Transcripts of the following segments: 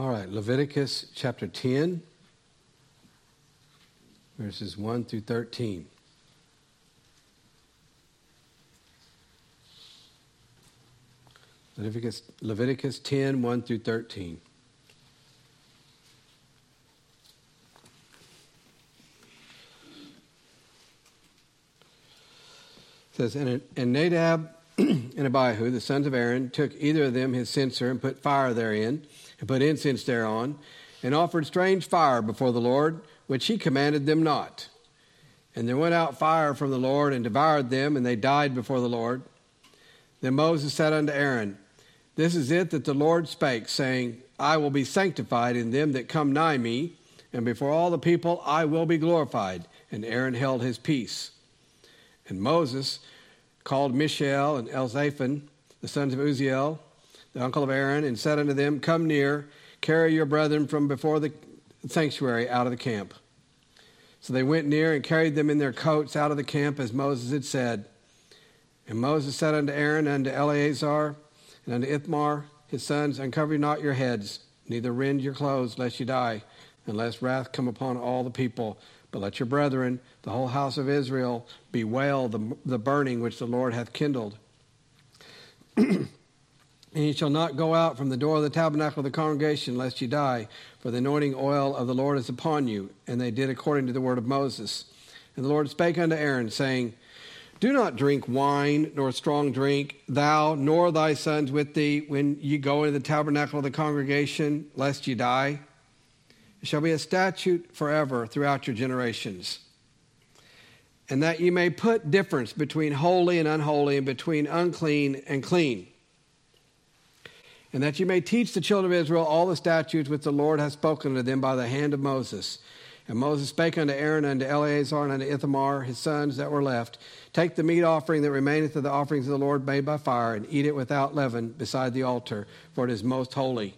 All right, Leviticus chapter 10, verses 1 through 13. Leviticus 10, 1 through 13. It says, and Nadab and Abihu, the sons of Aaron, took either of them his censer and put fire therein, and put incense thereon, and offered strange fire before the Lord, which he commanded them not. And there went out fire from the Lord and devoured them, and they died before the Lord. Then Moses said unto Aaron, This is it that the Lord spake, saying, I will be sanctified in them that come nigh me, and before all the people I will be glorified. And Aaron held his peace. And Moses called Mishael and Elzaphan, the sons of Uziel, the uncle of Aaron, and said unto them, Come near, carry your brethren from before the sanctuary out of the camp. So they went near and carried them in their coats out of the camp, as Moses had said. And Moses said unto Aaron, unto Eleazar, and unto Ithmar, his sons, Uncover not your heads, neither rend your clothes, lest you die, and lest wrath come upon all the people. But let your brethren, the whole house of Israel, bewail the burning which the Lord hath kindled. And ye shall not go out from the door of the tabernacle of the congregation, lest ye die, for the anointing oil of the Lord is upon you. And they did according to the word of Moses. And the Lord spake unto Aaron, saying, Do not drink wine, nor strong drink, thou nor thy sons with thee, when ye go into the tabernacle of the congregation, lest ye die. It shall be a statute forever throughout your generations. And that ye may put difference between holy and unholy, and between unclean and clean. And that you may teach the children of Israel all the statutes which the Lord hath spoken to them by the hand of Moses. And Moses spake unto Aaron, unto Eleazar, and unto Ithamar, his sons that were left, Take the meat offering that remaineth of the offerings of the Lord made by fire, and eat it without leaven beside the altar, for it is most holy.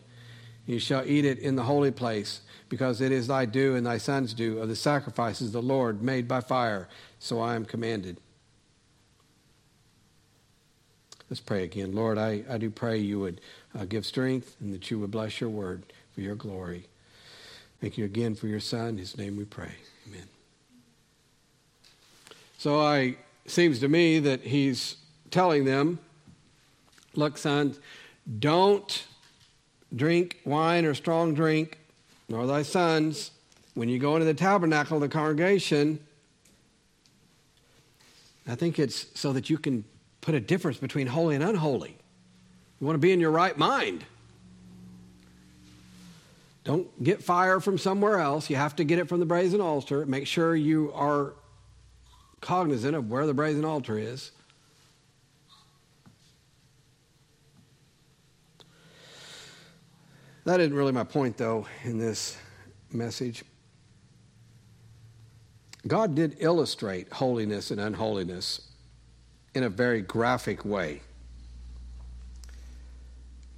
You shall eat it in the holy place, because it is thy due and thy son's due of the sacrifices of the Lord made by fire. So I am commanded. Let's pray again. Lord, I do pray you would give strength, and that you would bless your word for your glory. Thank you again for your son. In his name we pray. Amen. So it seems to me that he's telling them, look, sons, don't drink wine or strong drink, nor thy sons, when you go into the tabernacle of the congregation. I think it's so that you can put a difference between holy and unholy. You want to be in your right mind. Don't get fire from somewhere else. You have to get it from the brazen altar. Make sure you are cognizant of where the brazen altar is. That isn't really my point, though, in this message. God did illustrate holiness and unholiness in a very graphic way.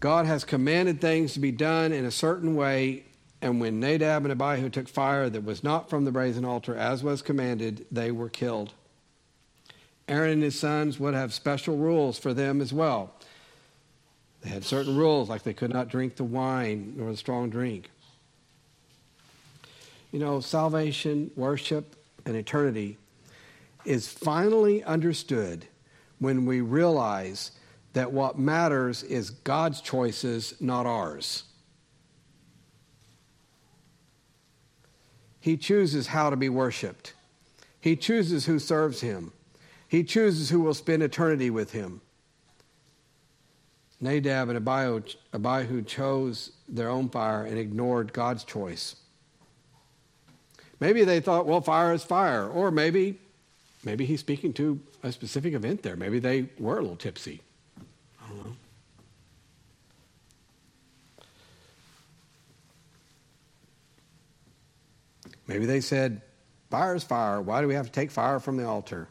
God has commanded things to be done in a certain way, and when Nadab and Abihu took fire that was not from the brazen altar, as was commanded, they were killed. Aaron and his sons would have special rules for them as well. They had certain rules, like they could not drink the wine nor the strong drink. You know, salvation, worship, and eternity is finally understood when we realize that what matters is God's choices, not ours. He chooses how to be worshiped. He chooses who serves him. He chooses who will spend eternity with him. Nadab and Abihu chose their own fire and ignored God's choice. Maybe they thought, well, fire is fire. Or maybe he's speaking to a specific event there. Maybe they were a little tipsy. I don't know. Maybe they said, fire is fire. Why do we have to take fire from the altar?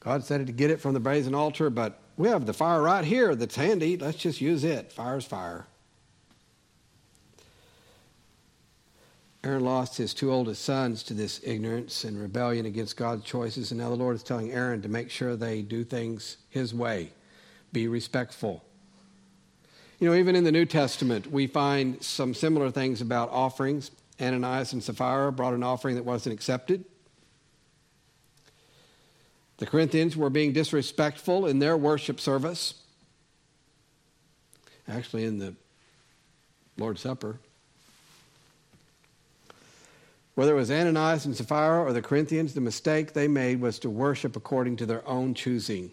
God said to get it from the brazen altar, but we have the fire right here that's handy. Let's just use it. Fire is fire. Aaron lost his two oldest sons to this ignorance and rebellion against God's choices, and now the Lord is telling Aaron to make sure they do things his way. Be respectful. You know, even in the New Testament, we find some similar things about offerings. Ananias and Sapphira brought an offering that wasn't accepted. The Corinthians were being disrespectful in their worship service. Actually, in the Lord's Supper. Whether it was Ananias and Sapphira or the Corinthians, the mistake they made was to worship according to their own choosing.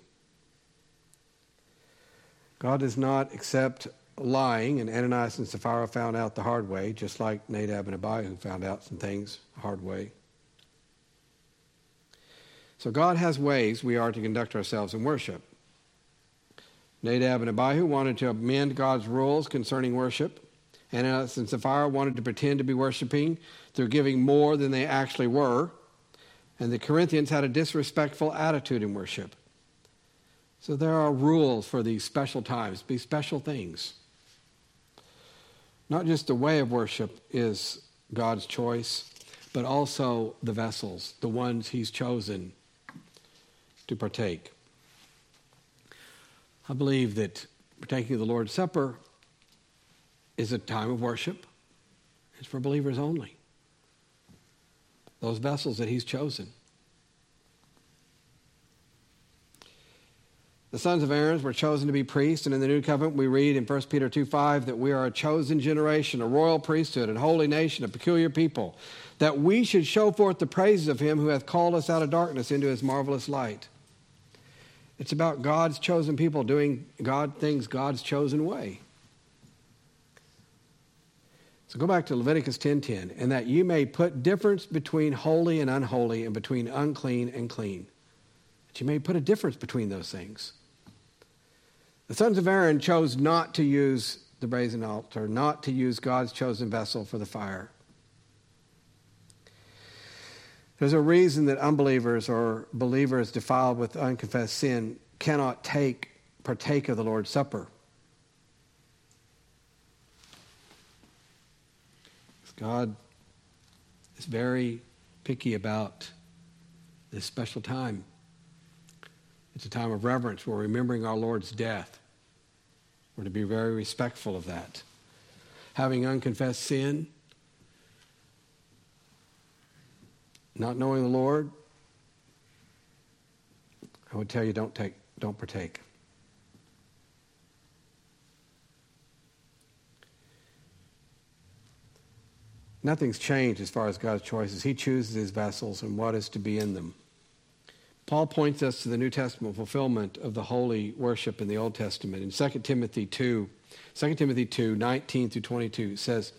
God does not accept lying, and Ananias and Sapphira found out the hard way, just like Nadab and Abihu found out some things the hard way. So God has ways we are to conduct ourselves in worship. Nadab and Abihu wanted to amend God's rules concerning worship. Ananias and Sapphira wanted to pretend to be worshiping through giving more than they actually were. And the Corinthians had a disrespectful attitude in worship. So there are rules for these special times. Be special things. Not just the way of worship is God's choice, but also the vessels, the ones he's chosen to partake. I believe that partaking of the Lord's Supper is a time of worship. It's for believers only. Those vessels that he's chosen. The sons of Aaron were chosen to be priests, and in the New Covenant we read in 1 Peter 2:5 that we are a chosen generation, a royal priesthood, a holy nation, a peculiar people, that we should show forth the praises of him who hath called us out of darkness into his marvelous light. It's about God's chosen people doing God things God's chosen way. So go back to Leviticus 10:10, and that you may put difference between holy and unholy and between unclean and clean. That you may put a difference between those things. The sons of Aaron chose not to use the brazen altar, not to use God's chosen vessel for the fire. There's a reason that unbelievers or believers defiled with unconfessed sin cannot partake of the Lord's Supper. God is very picky about this special time. It's a time of reverence. We're remembering our Lord's death. We're to be very respectful of that. Having unconfessed sin, not knowing the Lord, I would tell you don't partake. Nothing's changed as far as God's choices. He chooses his vessels and what is to be in them. Paul points us to the New Testament fulfillment of the holy worship in the Old Testament. In 2 Timothy 2, 19 through 22 says,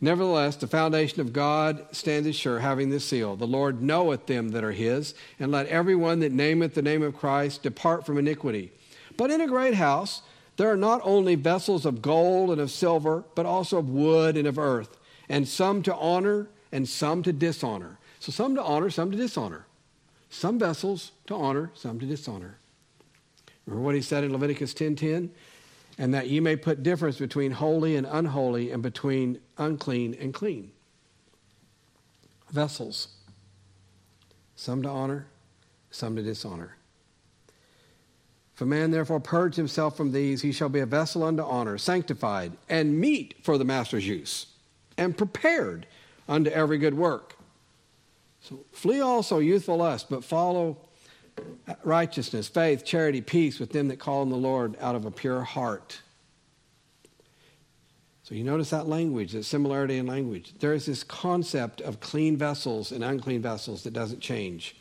"Nevertheless, the foundation of God standeth sure, having this seal, the Lord knoweth them that are his, and let everyone that nameth the name of Christ depart from iniquity. But in a great house there are not only vessels of gold and of silver, but also of wood and of earth, and some to honor and some to dishonor." So some to honor, some to dishonor. Some vessels to honor, some to dishonor. Remember what he said in Leviticus 10:10? "And that ye may put difference between holy and unholy and between unclean and clean." Vessels. Some to honor, some to dishonor. "If a man therefore purge himself from these, he shall be a vessel unto honor, sanctified, and meet for the master's use, and prepared unto every good work. So flee also youthful lust, but follow righteousness, faith, charity, peace with them that call on the Lord out of a pure heart." So you notice that language, that similarity in language. There is this concept of clean vessels and unclean vessels that doesn't change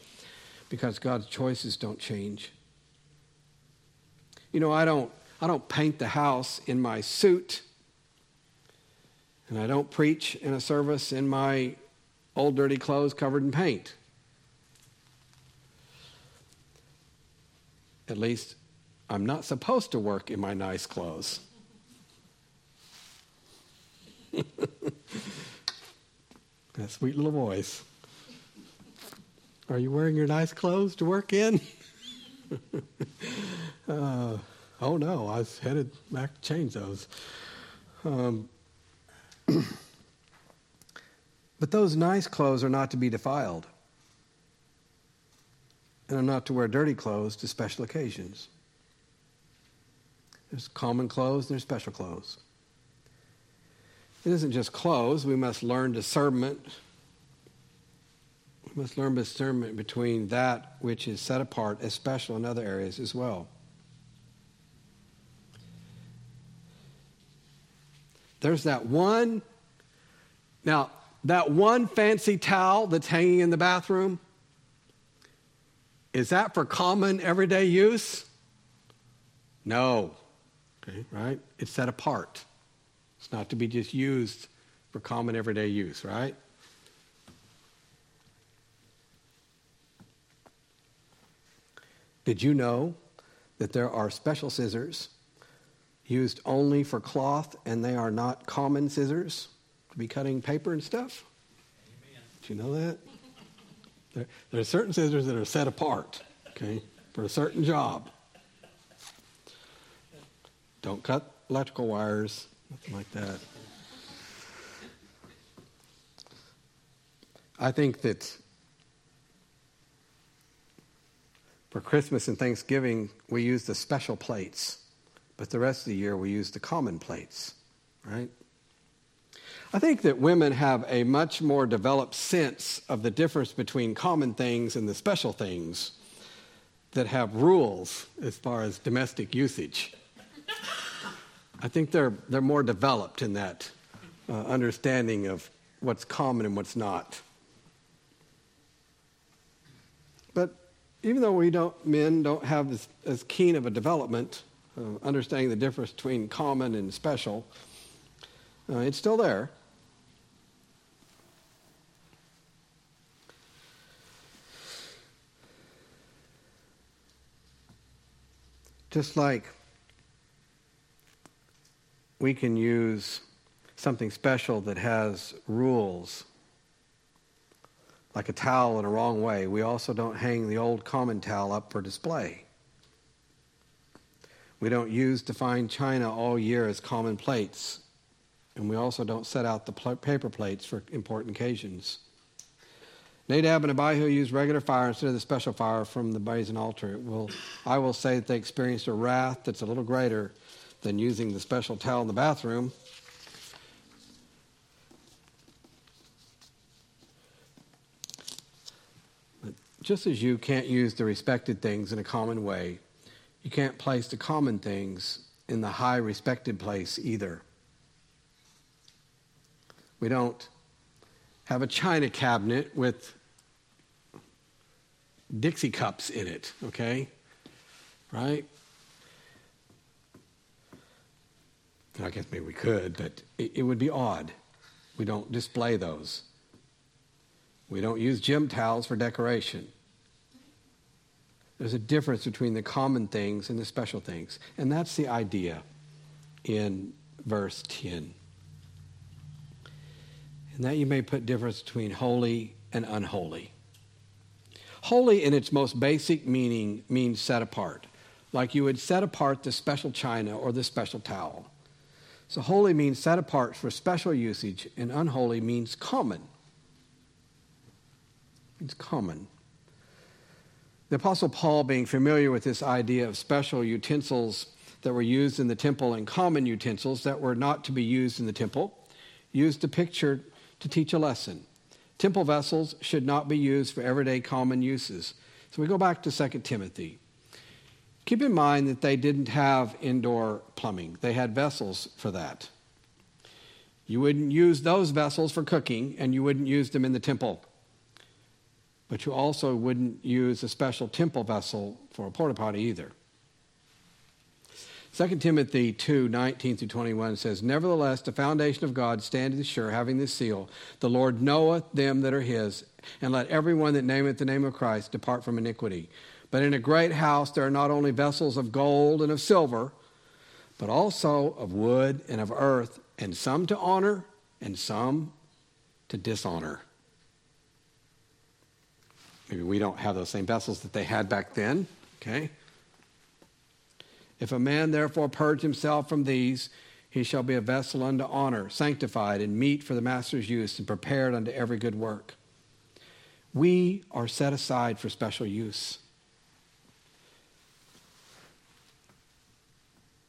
because God's choices don't change. You know, I don't paint the house in my suit. And I don't preach in a service in my old dirty clothes covered in paint. At least I'm not supposed to work in my nice clothes. That sweet little voice. Are you wearing your nice clothes to work in? Oh no, I was headed back to change those. But those nice clothes are not to be defiled, and are not to wear dirty clothes to special occasions. There's common clothes, there's special clothes. It isn't just clothes. We must learn discernment. We must learn discernment between that which is set apart as special in other areas as well. There's that one. Now, that one fancy towel that's hanging in the bathroom, is that for common everyday use? No. Okay, right? It's set apart. It's not to be just used for common everyday use, right? Did you know that there are special scissors used only for cloth, and they are not common scissors to be cutting paper and stuff? Amen. Did you know that? There are certain scissors that are set apart, okay, for a certain job. Don't cut electrical wires, nothing like that. I think that for Christmas and Thanksgiving, we use the special plates, but the rest of the year we use the common plates, right? I think that women have a much more developed sense of the difference between common things and the special things that have rules as far as domestic usage. I think they're more developed in that understanding of what's common and what's not. But even though men don't have as keen of a development, understanding the difference between common and special, it's still there. Just like we can use something special that has rules, like a towel in a wrong way, we also don't hang the old common towel up for display. We don't use defined china all year as common plates. And we also don't set out the paper plates for important occasions. Nadab and Abihu used regular fire instead of the special fire from the brazen altar. I will say that they experienced a wrath that's a little greater than using the special towel in the bathroom. But just as you can't use the respected things in a common way, you can't place the common things in the high respected place either. We don't have a china cabinet with Dixie cups in it, okay? Right? I guess maybe we could, but it would be odd. We don't display those. We don't use gym towels for decoration. There's a difference between the common things and the special things. And that's the idea in verse 10. And that you may put difference between holy and unholy. Holy in its most basic meaning means set apart. Like you would set apart the special china or the special towel. So holy means set apart for special usage, and unholy means common. It's common. The Apostle Paul, being familiar with this idea of special utensils that were used in the temple and common utensils that were not to be used in the temple, used the picture to teach a lesson. Temple vessels should not be used for everyday common uses. So we go back to 2 Timothy. Keep in mind that they didn't have indoor plumbing. They had vessels for that. You wouldn't use those vessels for cooking, and you wouldn't use them in the temple. But you also wouldn't use a special temple vessel for a porta potty either. 2 Timothy 2:19 through 21 says, "Nevertheless, the foundation of God standeth sure, having this seal, the Lord knoweth them that are his, and let everyone that nameth the name of Christ depart from iniquity. But in a great house there are not only vessels of gold and of silver, but also of wood and of earth, and some to honor and some to dishonor." Maybe we don't have those same vessels that they had back then, okay? "If a man therefore purge himself from these, he shall be a vessel unto honor, sanctified and meet for the master's use, and prepared unto every good work." We are set aside for special use.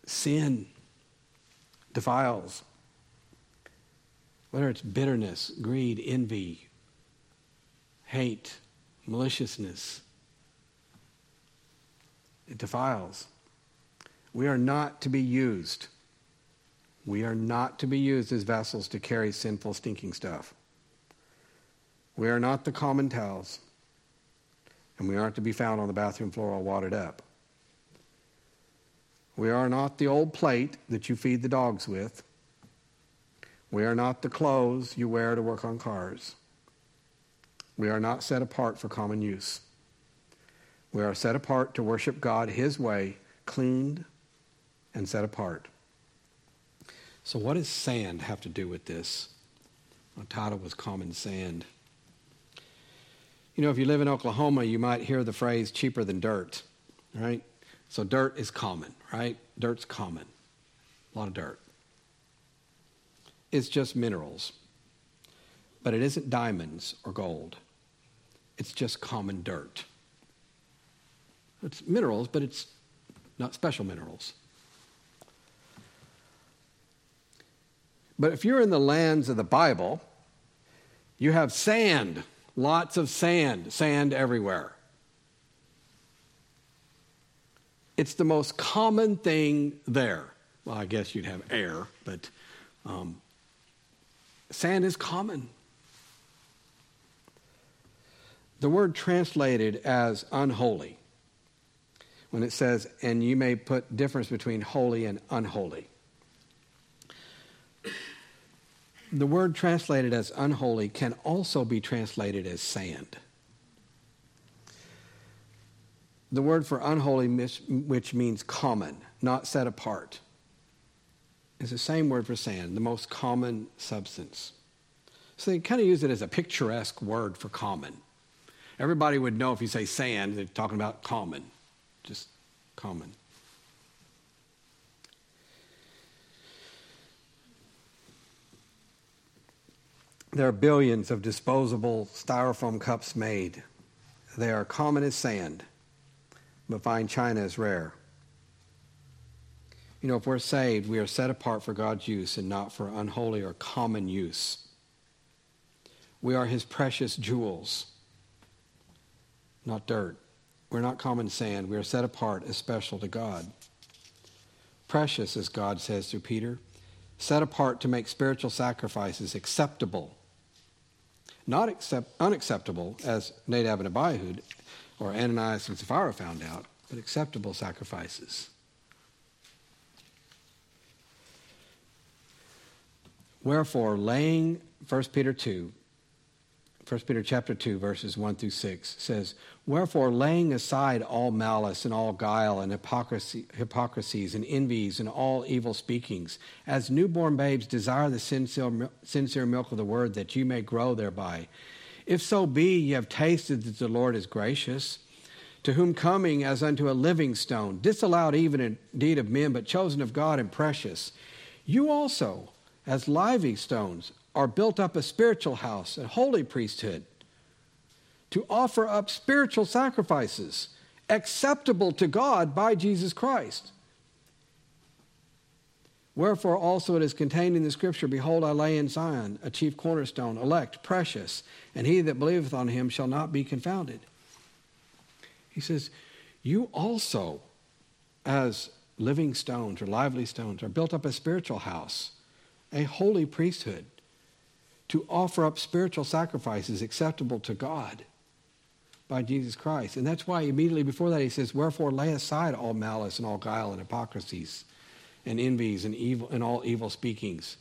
sin defiles. Whether it's bitterness, greed, envy, hate, maliciousness, it defiles. We are not to be used. We are not to be used as vessels to carry sinful, stinking stuff. We are not the common towels, and we aren't to be found on the bathroom floor all wadded up. We are not the old plate that you feed the dogs with. We are not the clothes you wear to work on cars. We are not set apart for common use. We are set apart to worship God His way, cleaned and set apart. So what does sand have to do with this? My title was Common Sand. You know, if you live in Oklahoma, you might hear the phrase cheaper than dirt, right? So dirt is common, right? Dirt's common. A lot of dirt. It's just minerals. But it isn't diamonds or gold. It's just common dirt. It's minerals, but it's not special minerals. But if you're in the lands of the Bible, you have sand, lots of sand, sand everywhere. It's the most common thing there. Well, I guess you'd have air, but sand is common. The word translated as unholy, when it says, and you may put difference between holy and unholy. The word translated as unholy can also be translated as sand. The word for unholy, which means common, not set apart, is the same word for sand, the most common substance. So they kind of use it as a picturesque word for common. Everybody would know if you say sand, they're talking about common, just common. There are billions of disposable styrofoam cups made. They are common as sand, but fine china is rare. You know, if we're saved, we are set apart for God's use and not for unholy or common use. We are His precious jewels, not dirt. We're not common sand. We are set apart as special to God. Precious, as God says through Peter, set apart to make spiritual sacrifices acceptable. Not unacceptable, as Nadab and Abihu, or Ananias and Sapphira found out, but acceptable sacrifices. Wherefore, laying 1 Peter chapter 2, verses 1 through 6, says, wherefore, laying aside all malice and all guile and hypocrisies and envies and all evil speakings, as newborn babes desire the sincere milk of the word, that you may grow thereby. If so be ye have tasted that the Lord is gracious, to whom coming as unto a living stone, disallowed even indeed of men, but chosen of God and precious, you also, as lively stones, are built up a spiritual house, a holy priesthood, to offer up spiritual sacrifices acceptable to God by Jesus Christ. Wherefore also it is contained in the Scripture, behold, I lay in Zion a chief cornerstone, elect, precious, and he that believeth on him shall not be confounded. He says, you also, as living stones or lively stones, are built up a spiritual house, a holy priesthood, to offer up spiritual sacrifices acceptable to God by Jesus Christ. And that's why immediately before that he says, wherefore lay aside all malice and all guile and hypocrisies and envies and evil and all evil speakings.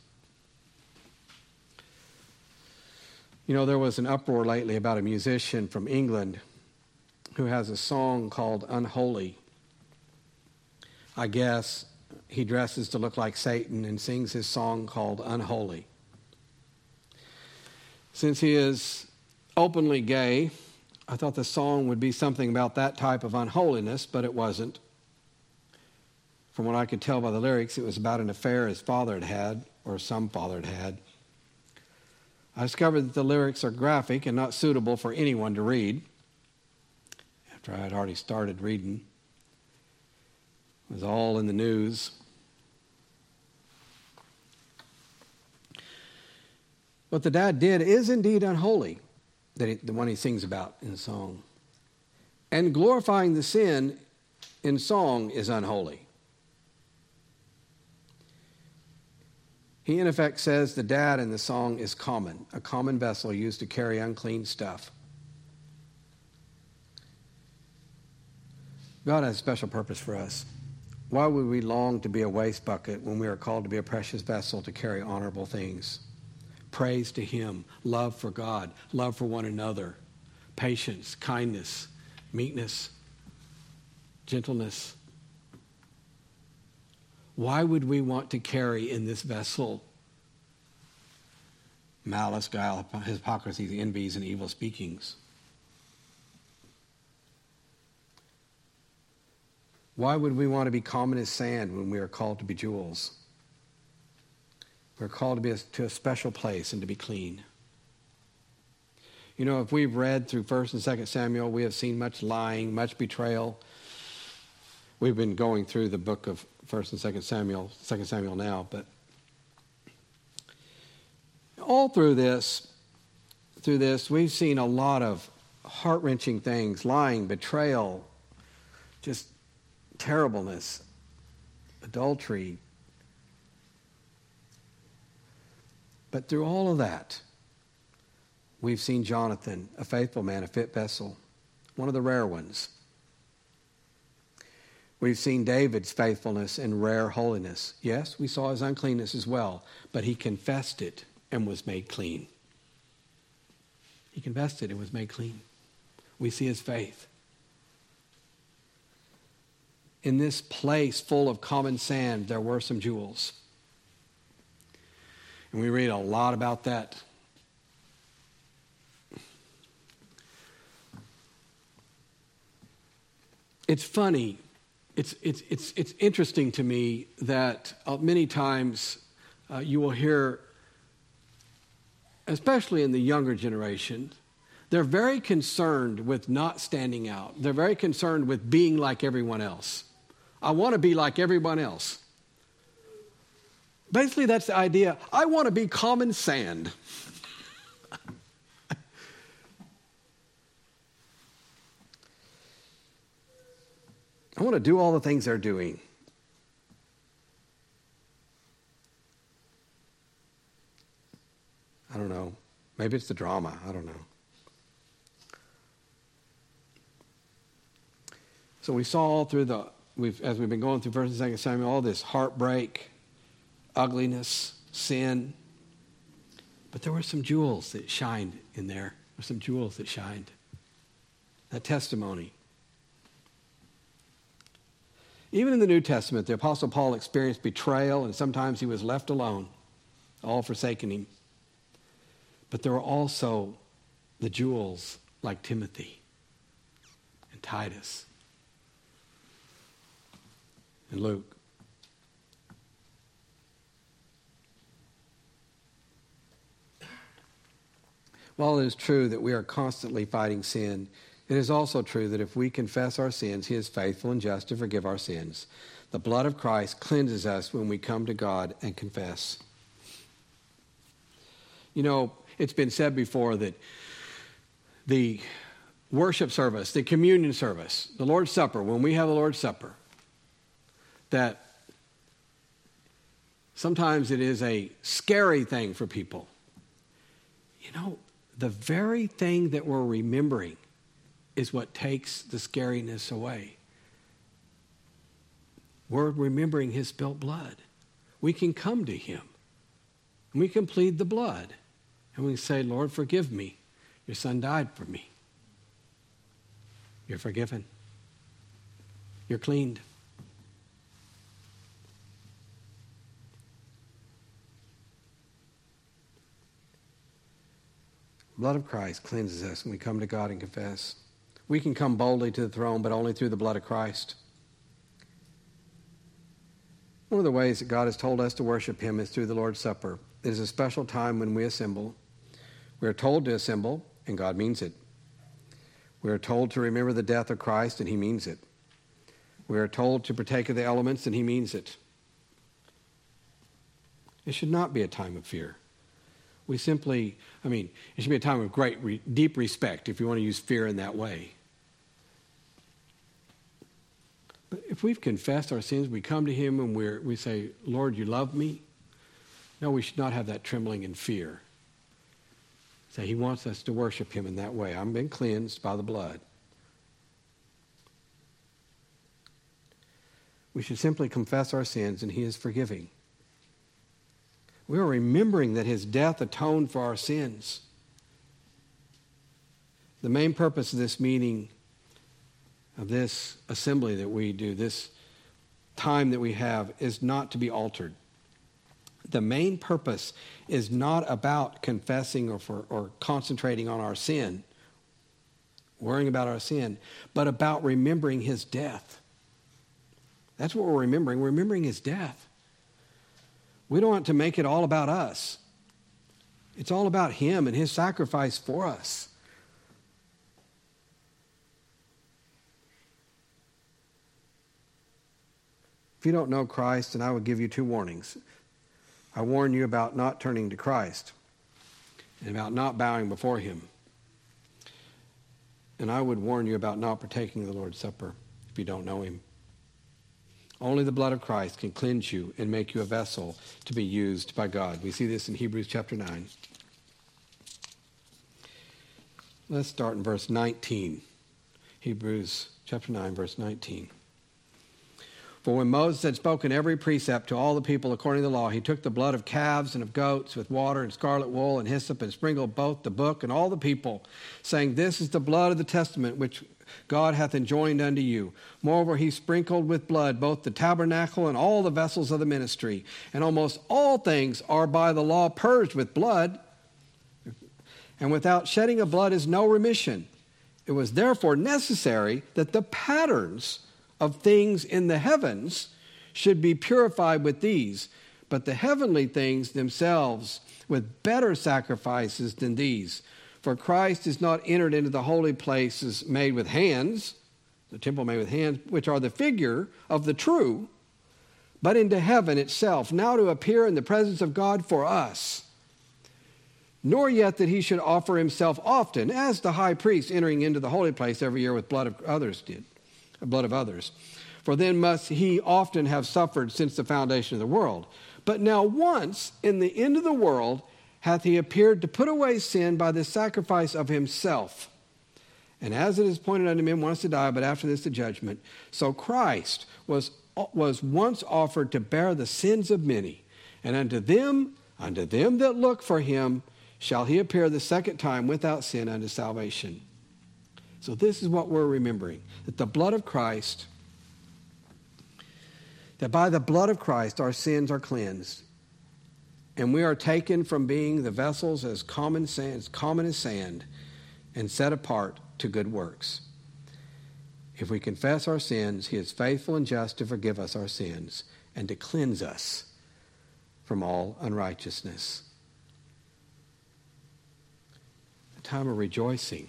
You know, there was an uproar lately about a musician from England who has a song called Unholy. I guess he dresses to look like Satan and sings his song called Unholy. Since he is openly gay, I thought the song would be something about that type of unholiness, but it wasn't. From what I could tell by the lyrics, it was about an affair his father had had, or some father had had. I discovered that the lyrics are graphic and not suitable for anyone to read, after I had already started reading. It was all in the news. What the dad did is indeed unholy, the one he sings about in song. And glorifying the sin in song is unholy. He, in effect, says the dad in the song is common, a common vessel used to carry unclean stuff. God has a special purpose for us. Why would we long to be a waste bucket when we are called to be a precious vessel to carry honorable things? Praise to Him, love for God, love for one another, patience, kindness, meekness, gentleness. Why would we want to carry in this vessel malice, guile, hypocrisies, envies, and evil speakings? Why would we want to be common as sand when we are called to be jewels? We're called to a special place and to be clean. You know, if we've read through 1 and 2 Samuel, we have seen much lying, much betrayal. We've been going through the book of 1 and 2 Samuel, 2 Samuel now, but all through this, we've seen a lot of heart-wrenching things, lying, betrayal, just terribleness, adultery. But through all of that, we've seen Jonathan, a faithful man, a fit vessel, one of the rare ones. We've seen David's faithfulness and rare holiness. Yes, we saw his uncleanness as well, but he confessed it and was made clean. He confessed it and was made clean. We see his faith. In this place full of common sand, there were some jewels. And we read a lot about that. It's funny. It's interesting to me that many times you will hear, especially in the younger generation, they're very concerned with not standing out. They're very concerned with being like everyone else. I want to be like everyone else. Basically, that's the idea. I want to be common sand. I want to do all the things they're doing. I don't know. Maybe it's the drama. I don't know. So we saw all through as we've been going through 1 and 2 Samuel, all this heartbreak, ugliness, sin. But there were some jewels that shined in there. There were some jewels that shined. That testimony. Even in the New Testament, the Apostle Paul experienced betrayal, and sometimes he was left alone, all forsaken him. But there were also the jewels like Timothy and Titus and Luke. While it is true that we are constantly fighting sin, it is also true that if we confess our sins, He is faithful and just to forgive our sins. The blood of Christ cleanses us when we come to God and confess. You know, it's been said before that the worship service, the communion service, the Lord's Supper, when we have the Lord's Supper, that sometimes it is a scary thing for people. You know, the very thing that we're remembering is what takes the scariness away. We're remembering His spilt blood. We can come to Him. And we can plead the blood. And we can say, Lord, forgive me. Your Son died for me. You're forgiven. You're cleaned. The blood of Christ cleanses us when we come to God and confess. We can come boldly to the throne, but only through the blood of Christ. One of the ways that God has told us to worship Him is through the Lord's Supper. It is a special time when we assemble. We are told to assemble, and God means it. We are told to remember the death of Christ, and He means it. We are told to partake of the elements, and He means it. It should not be a time of fear. We simply, it should be a time of great, deep respect if you want to use fear in that way. But if we've confessed our sins, we come to him and we say, Lord, you love me. No, we should not have that trembling and fear. So he wants us to worship him in that way. I've been cleansed by the blood. We should simply confess our sins, and he is forgiving. We are remembering that his death atoned for our sins. The main purpose of this meeting, of this assembly that we do, this time that we have, is not to be altered. The main purpose is not about confessing or concentrating on our sin, worrying about our sin, but about remembering his death. That's what we're remembering. We're remembering his death. We don't want to make it all about us. It's all about him and his sacrifice for us. If you don't know Christ, then I would give you two warnings. I warn you about not turning to Christ and about not bowing before him. And I would warn you about not partaking of the Lord's Supper if you don't know him. Only the blood of Christ can cleanse you and make you a vessel to be used by God. We see this in Hebrews chapter 9. Let's start in verse 19. Hebrews chapter 9, verse 19. For when Moses had spoken every precept to all the people according to the law, he took the blood of calves and of goats with water and scarlet wool and hyssop and sprinkled both the book and all the people, saying, This is the blood of the testament which God hath enjoined unto you. Moreover, he sprinkled with blood both the tabernacle and all the vessels of the ministry. And almost all things are by the law purged with blood. And without shedding of blood is no remission. It was therefore necessary that the patterns of things in the heavens should be purified with these, but the heavenly things themselves with better sacrifices than these. For Christ is not entered into the holy places made with hands, the temple made with hands, which are the figure of the true, but into heaven itself, now to appear in the presence of God for us. Nor yet that he should offer himself often, as the high priest entering into the holy place every year with blood of others. For then must he often have suffered since the foundation of the world. But now once in the end of the world hath he appeared to put away sin by the sacrifice of himself. And as it is pointed unto men once to die, but after this the judgment, so Christ was once offered to bear the sins of many. And unto them that look for him, shall he appear the second time without sin unto salvation. So this is what we're remembering, that the blood of Christ, that by the blood of Christ our sins are cleansed. And we are taken from being the vessels as common as sand and set apart to good works. If we confess our sins, he is faithful and just to forgive us our sins and to cleanse us from all unrighteousness. A time of rejoicing.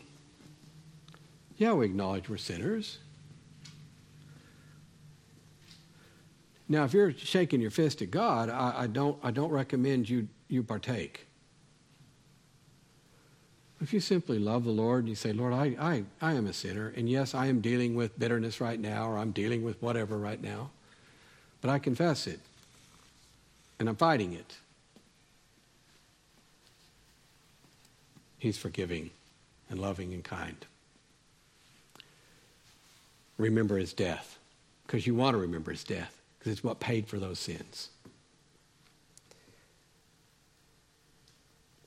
Yeah, we acknowledge we're sinners. Now, if you're shaking your fist at God, I don't recommend you partake. If you simply love the Lord and you say, Lord, I am a sinner, and yes, I am dealing with bitterness right now, or I'm dealing with whatever right now, but I confess it, and I'm fighting it. He's forgiving and loving and kind. Remember his death, because you want to remember his death. Because it's what paid for those sins.